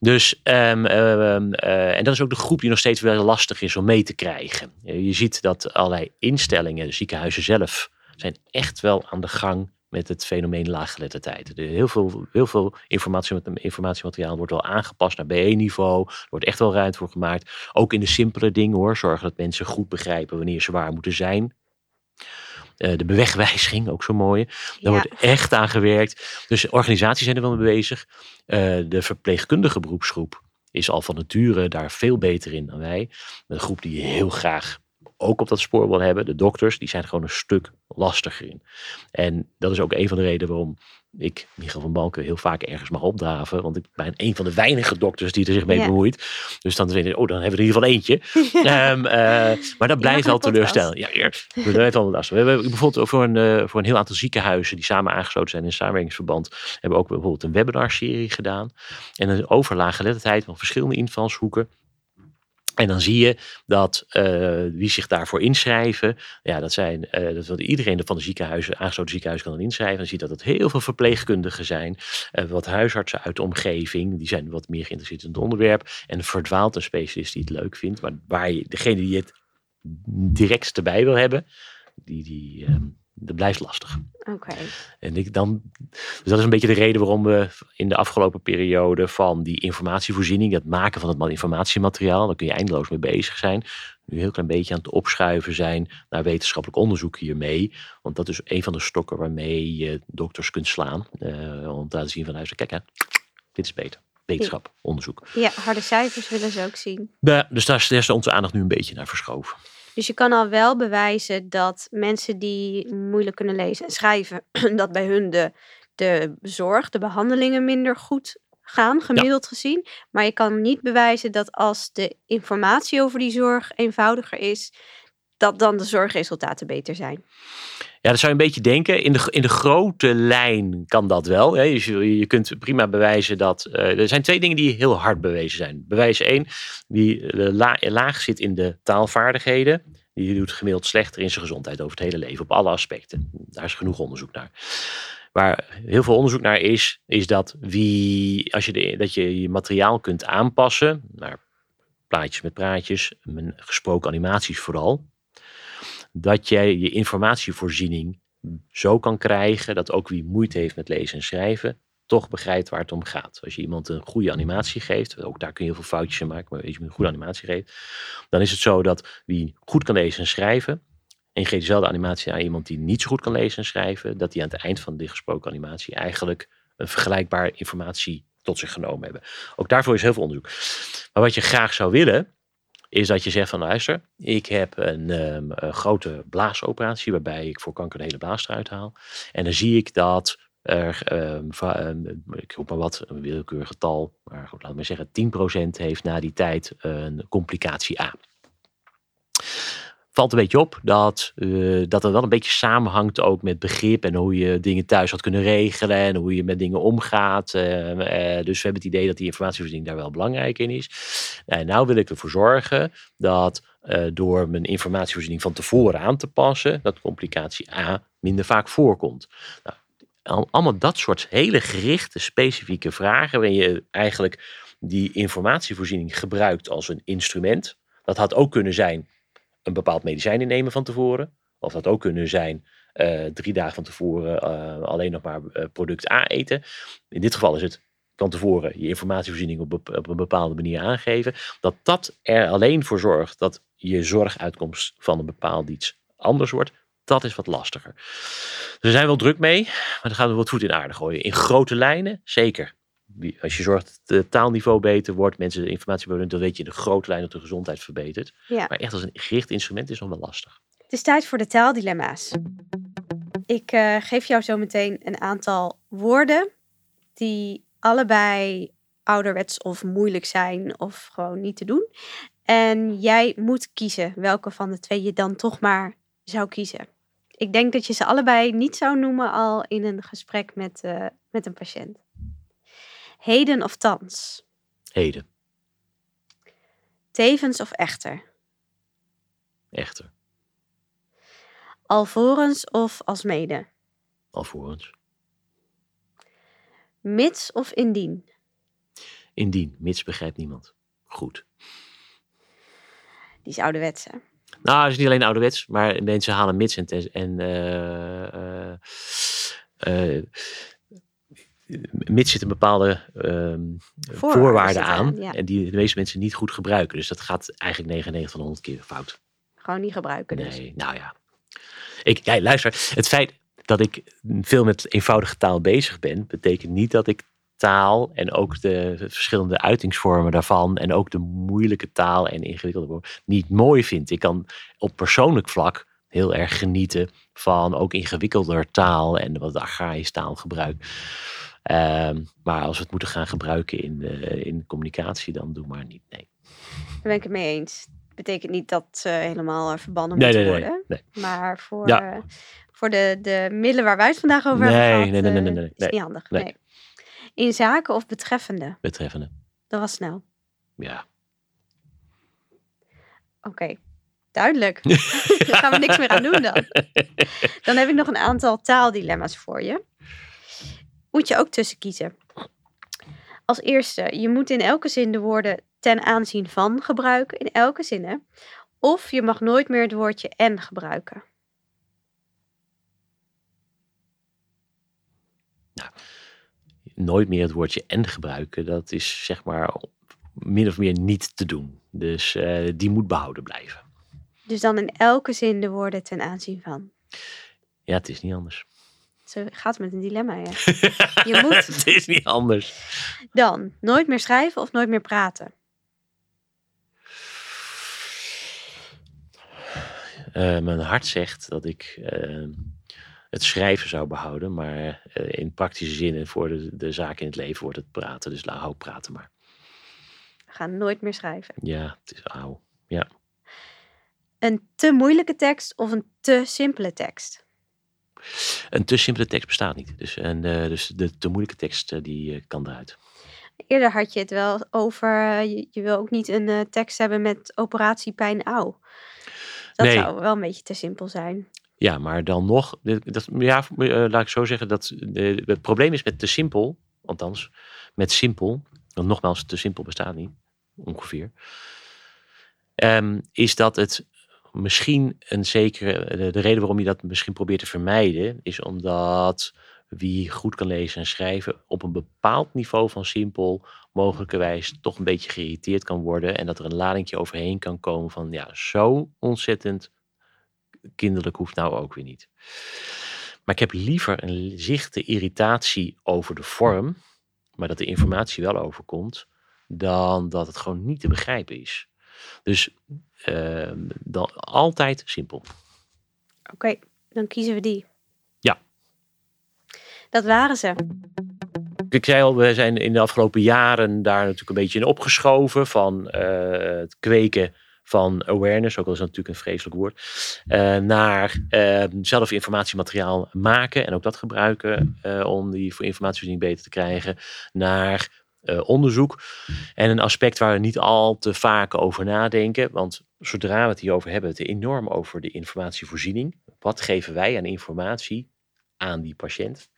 Dus, um, uh, uh, uh, en dat is ook de groep die nog steeds wel lastig is om mee te krijgen. Je ziet dat allerlei instellingen, de ziekenhuizen zelf, zijn echt wel aan de gang met het fenomeen laaggeletterdheid. Heel veel, heel veel informatie, informatiemateriaal wordt wel aangepast naar B E-niveau. Er wordt echt wel ruimte voor gemaakt. Ook in de simpele dingen hoor. Zorgen dat mensen goed begrijpen wanneer ze waar moeten zijn. Uh, de bewegwijziging, ook zo mooi. Daar ja. wordt echt aan gewerkt. Dus organisaties zijn er wel mee bezig. Uh, de verpleegkundige beroepsgroep is al van nature daar veel beter in dan wij. Een groep die heel graag ook op dat spoor wil hebben. De dokters, die zijn gewoon een stuk lastiger in. En dat is ook een van de redenen waarom ik, Michaël van Balken, heel vaak ergens mag opdraven. Want ik ben een van de weinige dokters die er zich mee ja. bemoeit. Dus dan denk ik, oh, dan hebben we er in ieder geval eentje. Ja. Um, uh, maar dat blijft wel teleurstellend. Ja, ja, dat blijft wel lastig. We hebben bijvoorbeeld voor een, uh, voor een heel aantal ziekenhuizen die samen aangesloten zijn in samenwerkingsverband, hebben we ook bijvoorbeeld een webinarserie gedaan. En een overlaaggeletterdheid van verschillende invalshoeken. En dan zie je dat uh, wie zich daarvoor inschrijven, ja, dat zijn uh, dat wil iedereen van de ziekenhuizen, aangesloten ziekenhuizen kan dan inschrijven. Dan zie je dat het heel veel verpleegkundigen zijn, uh, wat huisartsen uit de omgeving, die zijn wat meer geïnteresseerd in het onderwerp. En verdwaalt een specialist die het leuk vindt, maar waar je, degene die het direct erbij wil hebben, die, die, uh, dat blijft lastig. Oké. Okay. En ik dan, dus dat is een beetje de reden waarom we in de afgelopen periode van die informatievoorziening, dat maken van het informatiemateriaal, daar kun je eindeloos mee bezig zijn, nu een heel klein beetje aan het opschuiven zijn naar wetenschappelijk onderzoek hiermee. Want dat is een van de stokken waarmee je dokters kunt slaan. Uh, om te laten zien van huis, kijk hè, dit is beter. Wetenschap, onderzoek. Ja, harde cijfers willen ze ook zien. Ja, dus daar is onze aandacht nu een beetje naar verschoven. Dus je kan al wel bewijzen dat mensen die moeilijk kunnen lezen en schrijven, dat bij hun de, de zorg, de behandelingen minder goed gaan, gemiddeld ja. gezien. Maar je kan niet bewijzen dat als de informatie over die zorg eenvoudiger is, dat dan de zorgresultaten beter zijn. Ja, dat zou je een beetje denken. In de, in de grote lijn kan dat wel. Hè. Je, je kunt prima bewijzen dat... Uh, er zijn twee dingen die heel hard bewezen zijn. Bewijs één, die la, laag zit in de taalvaardigheden. Die doet gemiddeld slechter in zijn gezondheid over het hele leven. Op alle aspecten. Daar is genoeg onderzoek naar. Waar heel veel onderzoek naar is, is dat, wie, als je, de, dat je je materiaal kunt aanpassen naar plaatjes met praatjes, gesproken animaties vooral, dat jij je informatievoorziening zo kan krijgen dat ook wie moeite heeft met lezen en schrijven toch begrijpt waar het om gaat. Als je iemand een goede animatie geeft, ook daar kun je heel veel foutjes in maken, maar als je een goede animatie geeft, dan is het zo dat wie goed kan lezen en schrijven, en geeft dezelfde animatie aan iemand die niet zo goed kan lezen en schrijven, dat die aan het eind van de gesproken animatie eigenlijk een vergelijkbare informatie tot zich genomen hebben. Ook daarvoor is heel veel onderzoek. Maar wat je graag zou willen, is dat je zegt van luister, ik heb een, um, een grote blaasoperatie waarbij ik voor kanker de hele blaas eruit haal. En dan zie ik dat er, um, va- um, ik roep maar wat, een willekeurig getal, maar goed, laten we zeggen tien procent heeft na die tijd een complicatie A. valt een beetje op dat, uh, dat het wel een beetje samenhangt ook met begrip en hoe je dingen thuis had kunnen regelen en hoe je met dingen omgaat. Uh, uh, dus we hebben het idee dat die informatievoorziening daar wel belangrijk in is. En nou wil ik ervoor zorgen dat uh, door mijn informatievoorziening van tevoren aan te passen, dat complicatie A minder vaak voorkomt. Nou, allemaal dat soort hele gerichte, specifieke vragen waarin je eigenlijk die informatievoorziening gebruikt als een instrument. Dat had ook kunnen zijn een bepaald medicijn innemen van tevoren. Of dat ook kunnen zijn uh, drie dagen van tevoren uh, alleen nog maar uh, product A eten. In dit geval is het van tevoren je informatievoorziening op, be- op een bepaalde manier aangeven. Dat dat er alleen voor zorgt dat je zorguitkomst van een bepaald iets anders wordt. Dat is wat lastiger. Dus we zijn wel druk mee, maar dan gaan we wat voet in aarde gooien. In grote lijnen, zeker. Als je zorgt dat het taalniveau beter wordt, mensen de informatie behouden, dan weet je in de grote lijn dat de gezondheid verbetert. Ja. Maar echt als een gericht instrument is nog wel lastig. Het is tijd voor de taaldilemma's. Ik uh, geef jou zo meteen een aantal woorden die allebei ouderwets of moeilijk zijn of gewoon niet te doen. En jij moet kiezen welke van de twee je dan toch maar zou kiezen. Ik denk dat je ze allebei niet zou noemen al in een gesprek met, uh, met een patiënt. Heden of thans? Heden. Tevens of echter? Echter. Alvorens of alsmede? Alvorens. Mits of indien? Indien, mits begrijpt niemand. Goed. Die is ouderwets, hè? Nou, dat is niet alleen ouderwets, maar mensen halen mits en... Tes- en uh, uh, uh, mits zit een bepaalde um, voorwaarden, voorwaarden aan. aan ja. En die de meeste mensen niet goed gebruiken. Dus dat gaat eigenlijk negenennegentig van de honderd keer fout. Gewoon niet gebruiken dus. Nee, nou ja. Ik, ja. Luister, het feit dat ik veel met eenvoudige taal bezig ben, betekent niet dat ik taal en ook de verschillende uitingsvormen daarvan en ook de moeilijke taal en ingewikkelde woorden niet mooi vind. Ik kan op persoonlijk vlak heel erg genieten van ook ingewikkelder taal en wat agrarisch taalgebruik. Um, maar als we het moeten gaan gebruiken in, uh, in communicatie, dan doe maar niet. Nee. Daar ben ik het mee eens. Betekent niet dat ze uh, helemaal verbannen nee, moeten nee, worden. Nee, nee. Maar voor, ja. uh, voor de, de middelen waar wij het vandaag over nee, hebben gehad, nee, nee, nee, nee, nee, is nee, niet handig. Nee. Nee. In zaken of betreffende? Betreffende. Dat was snel. Ja. Oké. Okay. Duidelijk. Daar gaan we niks meer aan doen dan. Dan heb ik nog een aantal taaldilemma's voor je. Moet je ook tussen kiezen. Als eerste, je moet in elke zin de woorden ten aanzien van gebruiken. In elke zin, hè. Of je mag nooit meer het woordje en gebruiken. Nou, nooit meer het woordje en gebruiken. Dat is zeg maar min of meer niet te doen. Dus uh, die moet behouden blijven. Dus dan in elke zin de woorden ten aanzien van. Ja, het is niet anders. Zo gaat het met een dilemma, ja. Je moet. Het is niet anders. Dan, nooit meer schrijven of nooit meer praten? Uh, mijn hart zegt dat ik uh, het schrijven zou behouden. Maar uh, in praktische zin en voor de, de zaak in het leven wordt het praten. Dus hou praten maar. We gaan nooit meer schrijven. Ja, het is auw. Ja. Een te moeilijke tekst of een te simpele tekst? Een te simpele tekst bestaat niet. Dus, en, uh, dus de te moeilijke tekst uh, die uh, kan eruit. Eerder had je het wel over... Uh, je, je wil ook niet een uh, tekst hebben met operatie pijn auw. Dat nee. zou wel een beetje te simpel zijn. Ja, maar dan nog... Dat, ja, uh, laat ik zo zeggen dat... Uh, het probleem is met te simpel... Althans, met simpel... Want nogmaals, te simpel bestaat niet. Ongeveer. Um, is dat het... Misschien een zekere, de reden waarom je dat misschien probeert te vermijden, is omdat wie goed kan lezen en schrijven op een bepaald niveau van simpel mogelijkerwijs toch een beetje geïrriteerd kan worden. En dat er een ladingje overheen kan komen van ja, zo ontzettend kinderlijk hoeft nou ook weer niet. Maar ik heb liever een lichte irritatie over de vorm, maar dat de informatie wel overkomt, dan dat het gewoon niet te begrijpen is. Dus uh, dan altijd simpel. Oké, okay, dan kiezen we die. Ja. Dat waren ze. Ik zei al, we zijn in de afgelopen jaren daar natuurlijk een beetje in opgeschoven. Van uh, het kweken van awareness, ook al is dat natuurlijk een vreselijk woord, uh, naar uh, zelf informatiemateriaal maken en ook dat gebruiken uh, om die voor informatievoorziening beter te krijgen, naar uh, onderzoek. En een aspect waar we niet al te vaak over nadenken, want zodra we het hierover hebben, het enorm over de informatievoorziening. Wat geven wij aan informatie aan die patiënt?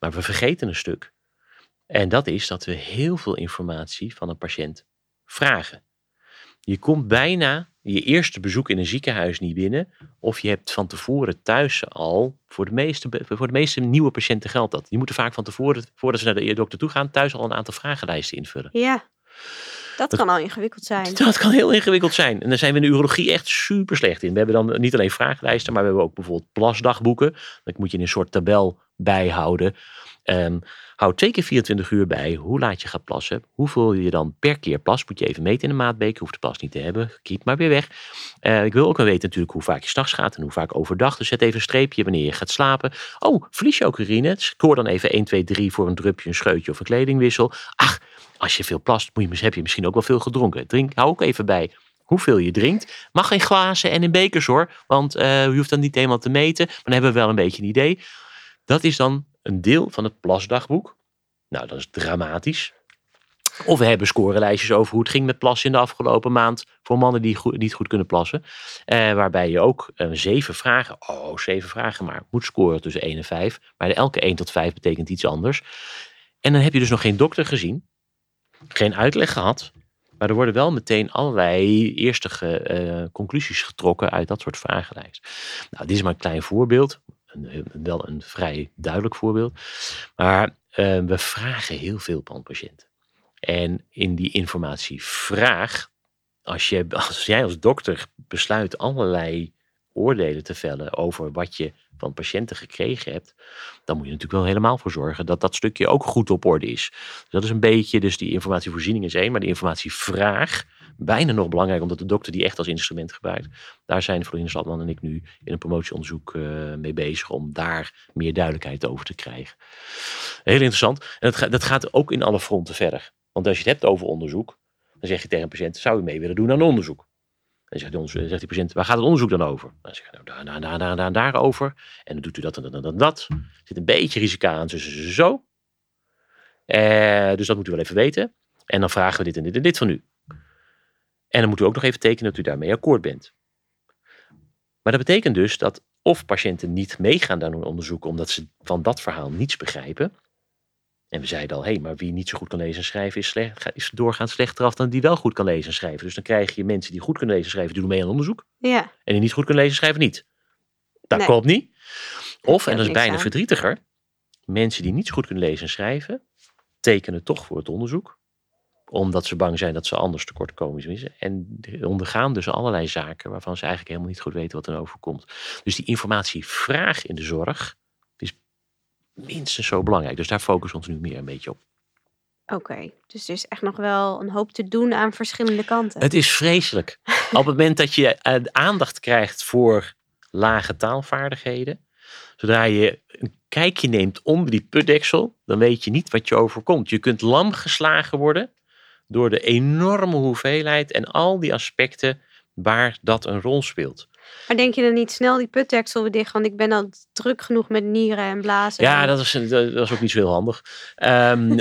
Maar we vergeten een stuk. En dat is dat we heel veel informatie van een patiënt vragen. Je komt bijna je eerste bezoek in een ziekenhuis niet binnen. Of je hebt van tevoren thuis al, voor de meeste, voor de meeste nieuwe patiënten geldt dat. Die moeten vaak van tevoren, voordat ze naar de dokter toe gaan, thuis al een aantal vragenlijsten invullen. Ja, dat, dat kan al ingewikkeld zijn. Dat kan heel ingewikkeld zijn. En daar zijn we in de urologie echt super slecht in. We hebben dan niet alleen vragenlijsten, maar we hebben ook bijvoorbeeld plasdagboeken. Dat moet je in een soort tabel bijhouden. Um, houd twee keer vierentwintig uur bij hoe laat je gaat plassen. Hoeveel je dan per keer plast. Moet je even meten in de maatbeker. Hoeft de plas niet te hebben. Kiep maar weer weg. Uh, ik wil ook wel weten natuurlijk hoe vaak je 's nachts gaat. En hoe vaak overdag. Dus zet even een streepje wanneer je gaat slapen. Oh, verlies je ook urine. Scoor dan even een, twee, drie voor een drupje, een scheutje of een kledingwissel. Ach, als je veel plast moet je, heb je misschien ook wel veel gedronken. Drink, hou ook even bij hoeveel je drinkt. Mag in glazen en in bekers hoor. Want uh, je hoeft dan niet helemaal te meten. Maar dan hebben we wel een beetje een idee. Dat is dan een deel van het plasdagboek. Nou, dat is dramatisch. Of we hebben scorelijstjes over hoe het ging met plassen in de afgelopen maand. Voor mannen die goed, niet goed kunnen plassen. Eh, waarbij je ook eh, zeven vragen. Oh, zeven vragen maar. Moet scoren tussen één en vijf. Maar elke één tot vijf betekent iets anders. En dan heb je dus nog geen dokter gezien. Geen uitleg gehad. Maar er worden wel meteen allerlei eerste ge, uh, conclusies getrokken uit dat soort vragenlijst. Nou, dit is maar een klein voorbeeld. Een, wel een vrij duidelijk voorbeeld. Maar uh, we vragen heel veel van patiënten. En in die informatievraag, als, je, als jij als dokter besluit allerlei oordelen te vellen over wat je van patiënten gekregen hebt, dan moet je natuurlijk wel helemaal voor zorgen dat dat stukje ook goed op orde is. Dus dat is een beetje, dus die informatievoorziening is één, maar de informatievraag, bijna nog belangrijk, omdat de dokter die echt als instrument gebruikt, daar zijn Florian Slatman en ik nu in een promotieonderzoek uh, mee bezig om daar meer duidelijkheid over te krijgen. Heel interessant. En dat, ga, dat gaat ook in alle fronten verder. Want als je het hebt over onderzoek, dan zeg je tegen een patiënt, zou u mee willen doen aan onderzoek? En zegt, zegt die patiënt, waar gaat het onderzoek dan over? Dan zeg je, nou, daar, daar, daar, daar, daarover. En dan doet u dat en dan, dan dat. Er zit een beetje risico aan, zo, zo, zo. Eh, dus dat moet u wel even weten. En dan vragen we dit en dit en dit van u. En dan moet u ook nog even tekenen dat u daarmee akkoord bent. Maar dat betekent dus dat of patiënten niet meegaan naar hun onderzoek omdat ze van dat verhaal niets begrijpen. En we zeiden al, hé, hey, maar wie niet zo goed kan lezen en schrijven is, slecht, is doorgaans slechter af dan die wel goed kan lezen en schrijven. Dus dan krijg je mensen die goed kunnen lezen en schrijven, die doen mee aan onderzoek. Ja. En die niet goed kunnen lezen en schrijven niet. Dat nee. Klopt niet. Of, en dat is bijna aan. verdrietiger, mensen die niet zo goed kunnen lezen en schrijven, tekenen toch voor het onderzoek. Omdat ze bang zijn dat ze anders tekortkomen. En ondergaan dus allerlei zaken waarvan ze eigenlijk helemaal niet goed weten wat er overkomt. Dus die informatievraag in de zorg is minstens zo belangrijk. Dus daar focussen we ons nu meer een beetje op. Oké, okay, dus er is echt nog wel een hoop te doen aan verschillende kanten. Het is vreselijk. Op het moment dat je aandacht krijgt voor lage taalvaardigheden. Zodra je een kijkje neemt onder die putdeksel, dan weet je niet wat je overkomt. Je kunt lam geslagen worden door de enorme hoeveelheid en al die aspecten waar dat een rol speelt. Maar denk je dan niet snel die putdeksel weer dicht? Want ik ben al druk genoeg met nieren en blazen. Ja, dat is, dat is ook niet zo heel handig. Um, uh,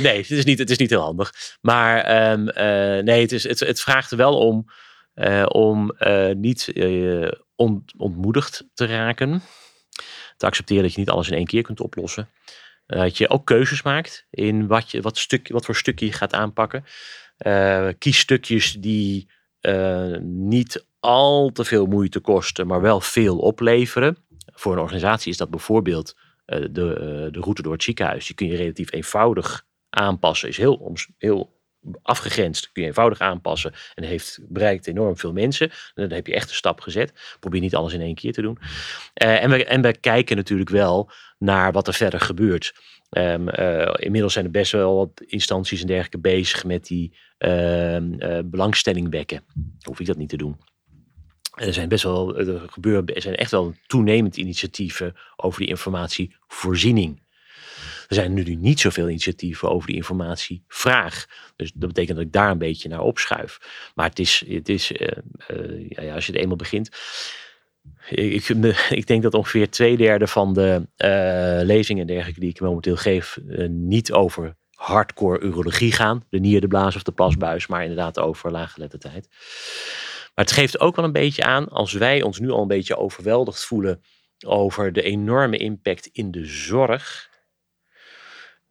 nee, het is, niet, het is niet heel handig. Maar um, uh, nee, het, is, het, het vraagt er wel om uh, om uh, niet uh, ont, ontmoedigd te raken. Te accepteren dat je niet alles in één keer kunt oplossen. Dat je ook keuzes maakt in wat, je, wat, stuk, wat voor stukje je gaat aanpakken. Uh, kies stukjes die uh, niet al te veel moeite kosten, maar wel veel opleveren. Voor een organisatie is dat bijvoorbeeld uh, de, uh, de route door het ziekenhuis. Die kun je relatief eenvoudig aanpassen. Is heel, heel afgegrensd, kun je eenvoudig aanpassen. En heeft bereikt enorm veel mensen. En dan heb je echt een stap gezet. Probeer niet alles in één keer te doen. Uh, en, we, en we kijken natuurlijk wel naar wat er verder gebeurt. Um, uh, inmiddels zijn er best wel wat instanties en dergelijke bezig met die uh, uh, belangstelling wekken. Hoef ik dat niet te doen. Er zijn best wel, er gebeuren, er zijn echt wel toenemend initiatieven over die informatievoorziening. Er zijn nu niet zoveel initiatieven over die informatievraag. Dus dat betekent dat ik daar een beetje naar opschuif. Maar het is, het is uh, uh, ja, als je het eenmaal begint... Ik, ik denk dat ongeveer twee derde van de uh, lezingen en dergelijke die ik momenteel geef uh, niet over hardcore urologie gaan. De nier, de blaas of de plasbuis, maar inderdaad over laaggeletterdheid. Maar het geeft ook wel een beetje aan, als wij ons nu al een beetje overweldigd voelen over de enorme impact in de zorg.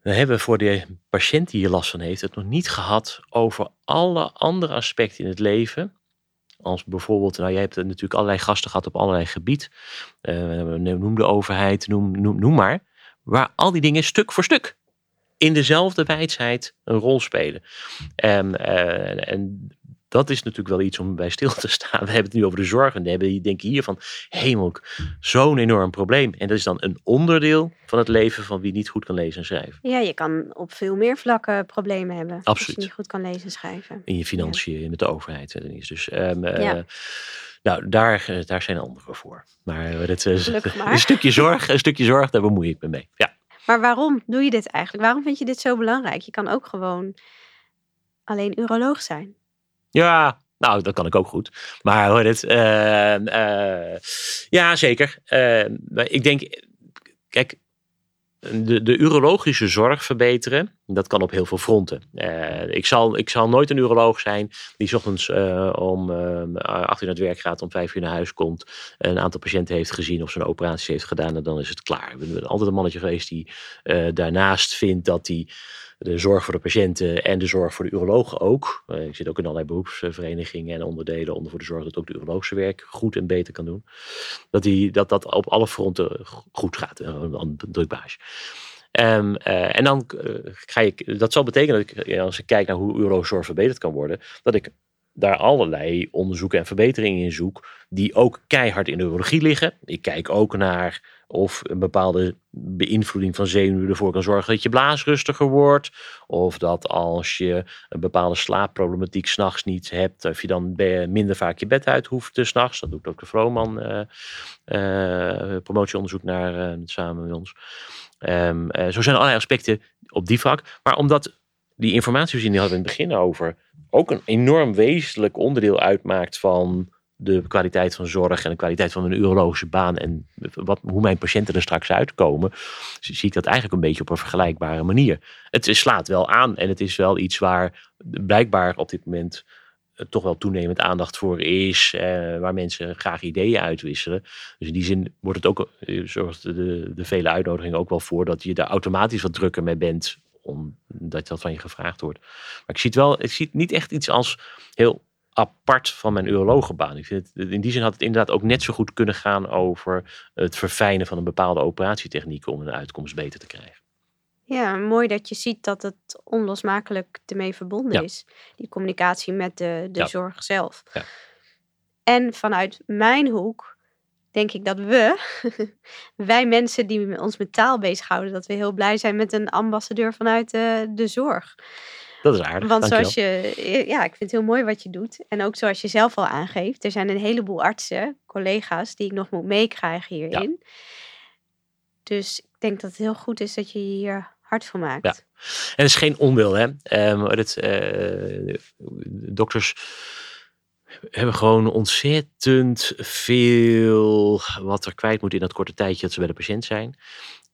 Dan hebben we voor de patiënt die hier last van heeft het nog niet gehad over alle andere aspecten in het leven. Als bijvoorbeeld, nou jij hebt natuurlijk allerlei gasten gehad op allerlei gebied. Uh, noem de overheid, noem, noem, noem maar. Waar al die dingen stuk voor stuk in dezelfde wijsheid een rol spelen. En, uh, en dat is natuurlijk wel iets om bij stil te staan. We hebben het nu over de zorg. En die denken hier van, hemel, zo'n enorm probleem. En dat is dan een onderdeel van het leven van wie niet goed kan lezen en schrijven. Ja, je kan op veel meer vlakken problemen hebben. Absoluut. Als je niet goed kan lezen en schrijven. In je financiën, ja. Met de overheid. En is dus... Um, ja. uh, Nou, daar, daar zijn anderen voor. Maar, dat, maar. Een stukje zorg, een stukje zorg, daar bemoei ik me mee. Ja. Maar waarom doe je dit eigenlijk? Waarom vind je dit zo belangrijk? Je kan ook gewoon alleen uroloog zijn. Ja, nou, dat kan ik ook goed. Maar hoor dit, uh, uh, ja, zeker. Uh, ik denk, kijk, de, de urologische zorg verbeteren, dat kan op heel veel fronten. Uh, ik, zal, ik zal nooit een uroloog zijn die 's ochtends uh, om uh, acht uur naar het werk gaat, om vijf uur naar huis komt, een aantal patiënten heeft gezien of zijn operatie heeft gedaan en dan is het klaar. Ik ben altijd een mannetje geweest die uh, daarnaast vindt dat die de zorg voor de patiënten en de zorg voor de urologen ook. Ik zit ook in allerlei beroepsverenigingen en onderdelen om ervoor te zorgen dat ook de urologische werk goed en beter kan doen. Dat die, dat, dat op alle fronten goed gaat. Een druk baasje. Um, uh, en dan uh, ga ik, dat zal betekenen dat ik, als ik kijk naar hoe urologenzorg verbeterd kan worden, dat ik daar allerlei onderzoeken en verbeteringen in zoek die ook keihard in de urologie liggen. Ik kijk ook naar of een bepaalde beïnvloeding van zenuwen ervoor kan zorgen dat je blaas rustiger wordt. Of dat als je een bepaalde slaapproblematiek 's nachts niet hebt, of je dan minder vaak je bed uit hoeft 's nachts. Dat doet ook de Vrooman uh, uh, promotieonderzoek naar uh, samen met ons. Um, uh, zo zijn er allerlei aspecten op die vlak. Maar omdat die informatievoorziening, die hadden we in het begin over, ook een enorm wezenlijk onderdeel uitmaakt van de kwaliteit van zorg en de kwaliteit van een urologische baan en wat, hoe mijn patiënten er straks uitkomen, zie ik dat eigenlijk een beetje op een vergelijkbare manier. Het slaat wel aan en het is wel iets waar blijkbaar op dit moment toch wel toenemend aandacht voor is, eh, waar mensen graag ideeën uitwisselen. Dus in die zin wordt het ook, zorgt de, de vele uitnodigingen ook wel voor dat je daar automatisch wat drukker mee bent, omdat dat van je gevraagd wordt. Maar ik zie het wel, ik zie het niet echt iets als heel apart van mijn urologenbaan. Ik vind het, in die zin had het inderdaad ook net zo goed kunnen gaan over het verfijnen van een bepaalde operatietechniek om een uitkomst beter te krijgen. Ja, mooi dat je ziet dat het onlosmakelijk ermee verbonden ja. is. Die communicatie met de, de ja. zorg zelf. Ja. En vanuit mijn hoek denk ik dat we, wij mensen die met ons met taal bezighouden, dat we heel blij zijn met een ambassadeur vanuit de, de zorg. Dat is aardig. Want zoals je, ja, ik vind het heel mooi wat je doet. En ook zoals je zelf al aangeeft, er zijn een heleboel artsen, collega's, die ik nog moet meekrijgen hierin. Ja. Dus ik denk dat het heel goed is dat je hier hard voor maakt. Ja. En het is geen onwil, hè? Um, dat, uh, dokters hebben gewoon ontzettend veel wat er kwijt moet in dat korte tijdje dat ze bij de patiënt zijn.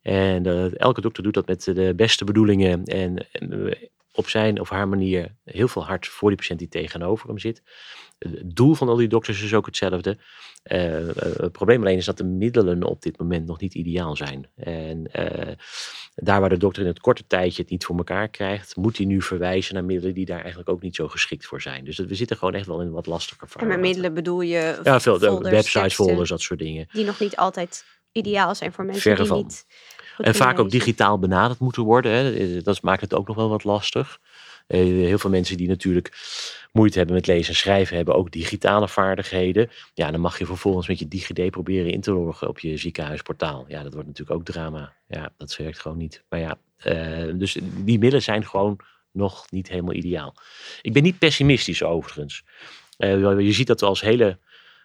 En uh, elke dokter doet dat met de beste bedoelingen en Uh, op zijn of haar manier heel veel hart voor die patiënt die tegenover hem zit. Het doel van al die dokters is ook hetzelfde. Uh, het probleem alleen is dat de middelen op dit moment nog niet ideaal zijn. En uh, daar waar de dokter in het korte tijdje het niet voor elkaar krijgt, moet hij nu verwijzen naar middelen die daar eigenlijk ook niet zo geschikt voor zijn. Dus dat, we zitten gewoon echt wel in een wat lastiger verhaal. En met middelen bedoel je? Ja, veel folders, websites, folders, dat soort dingen. Die nog niet altijd ideaal zijn voor mensen Verre die van. niet... Goed, en vaak ook digitaal benaderd moeten worden. Hè. Dat maakt het ook nog wel wat lastig. Heel veel mensen die natuurlijk moeite hebben met lezen en schrijven hebben ook digitale vaardigheden. Ja, dan mag je vervolgens met je DigiD proberen in te loggen op je ziekenhuisportaal. Ja, dat wordt natuurlijk ook drama. Ja, dat werkt gewoon niet. Maar ja, uh, dus die middelen zijn gewoon nog niet helemaal ideaal. Ik ben niet pessimistisch overigens. Uh, je ziet dat we als hele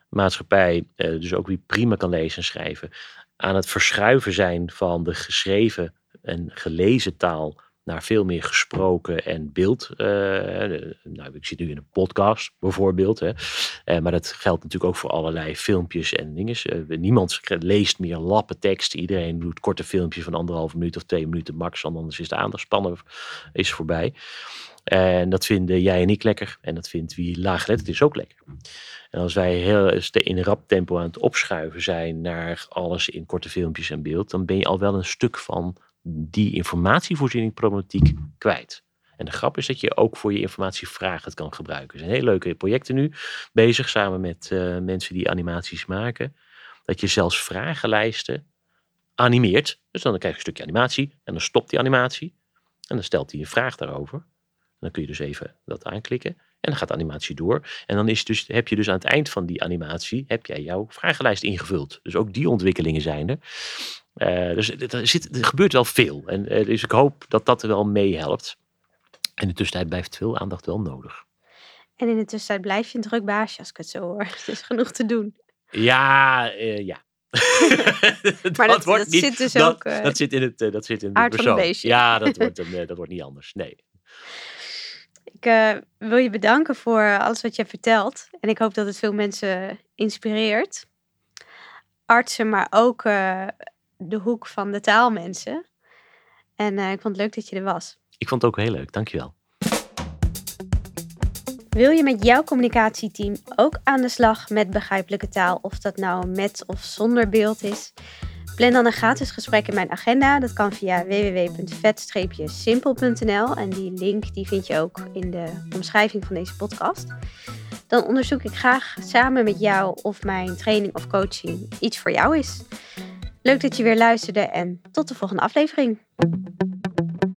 maatschappij, uh, dus ook wie prima kan lezen en schrijven, aan het verschuiven zijn van de geschreven en gelezen taal naar veel meer gesproken en beeld. Uh, nou, ik zit nu in een podcast bijvoorbeeld. Hè. Uh, maar dat geldt natuurlijk ook voor allerlei filmpjes en dingen. Uh, niemand leest meer lappen tekst. Iedereen doet korte filmpjes van anderhalve minuut of twee minuten max. Anders is de aandachtspannen is voorbij. Uh, en dat vinden jij en ik lekker. En dat vindt wie laagletterd is ook lekker. En als wij heel in een rap tempo aan het opschuiven zijn naar alles in korte filmpjes en beeld, dan ben je al wel een stuk van die informatievoorziening problematiek kwijt. En de grap is dat je ook voor je informatievraag het kan gebruiken. Er zijn hele leuke projecten nu bezig samen met uh, mensen die animaties maken. Dat je zelfs vragenlijsten animeert. Dus dan krijg je een stukje animatie en dan stopt die animatie. En dan stelt hij een vraag daarover. En dan kun je dus even dat aanklikken. En dan gaat de animatie door. En dan is dus, heb je dus aan het eind van die animatie heb jij jouw vragenlijst ingevuld. Dus ook die ontwikkelingen zijn er. Uh, dus er, zit, er gebeurt wel veel. En, uh, dus ik hoop dat dat er wel meehelpt. En in de tussentijd blijft veel aandacht wel nodig. En in de tussentijd blijf je een druk baasje, als ik het zo hoor. Het is genoeg te doen. Ja, uh, ja. dat maar dat, wordt dat niet, zit dus dat, ook... Uh, dat zit in het uh, dat zit in de persoon. Beestje. Ja, dat wordt, een, uh, dat wordt niet anders. Nee. Ik uh, wil je bedanken voor alles wat je hebt verteld. En ik hoop dat het veel mensen inspireert. Artsen, maar ook uh, de hoek van de taalmensen. En uh, ik vond het leuk dat je er was. Ik vond het ook heel leuk, dankjewel. Wil je met jouw communicatieteam ook aan de slag met begrijpelijke taal? Of dat nou met of zonder beeld is? Plan dan een gratis gesprek in mijn agenda. Dat kan via w w w punt vet simpel punt n l. En die link die vind je ook in de omschrijving van deze podcast. Dan onderzoek ik graag samen met jou of mijn training of coaching iets voor jou is. Leuk dat je weer luisterde en tot de volgende aflevering.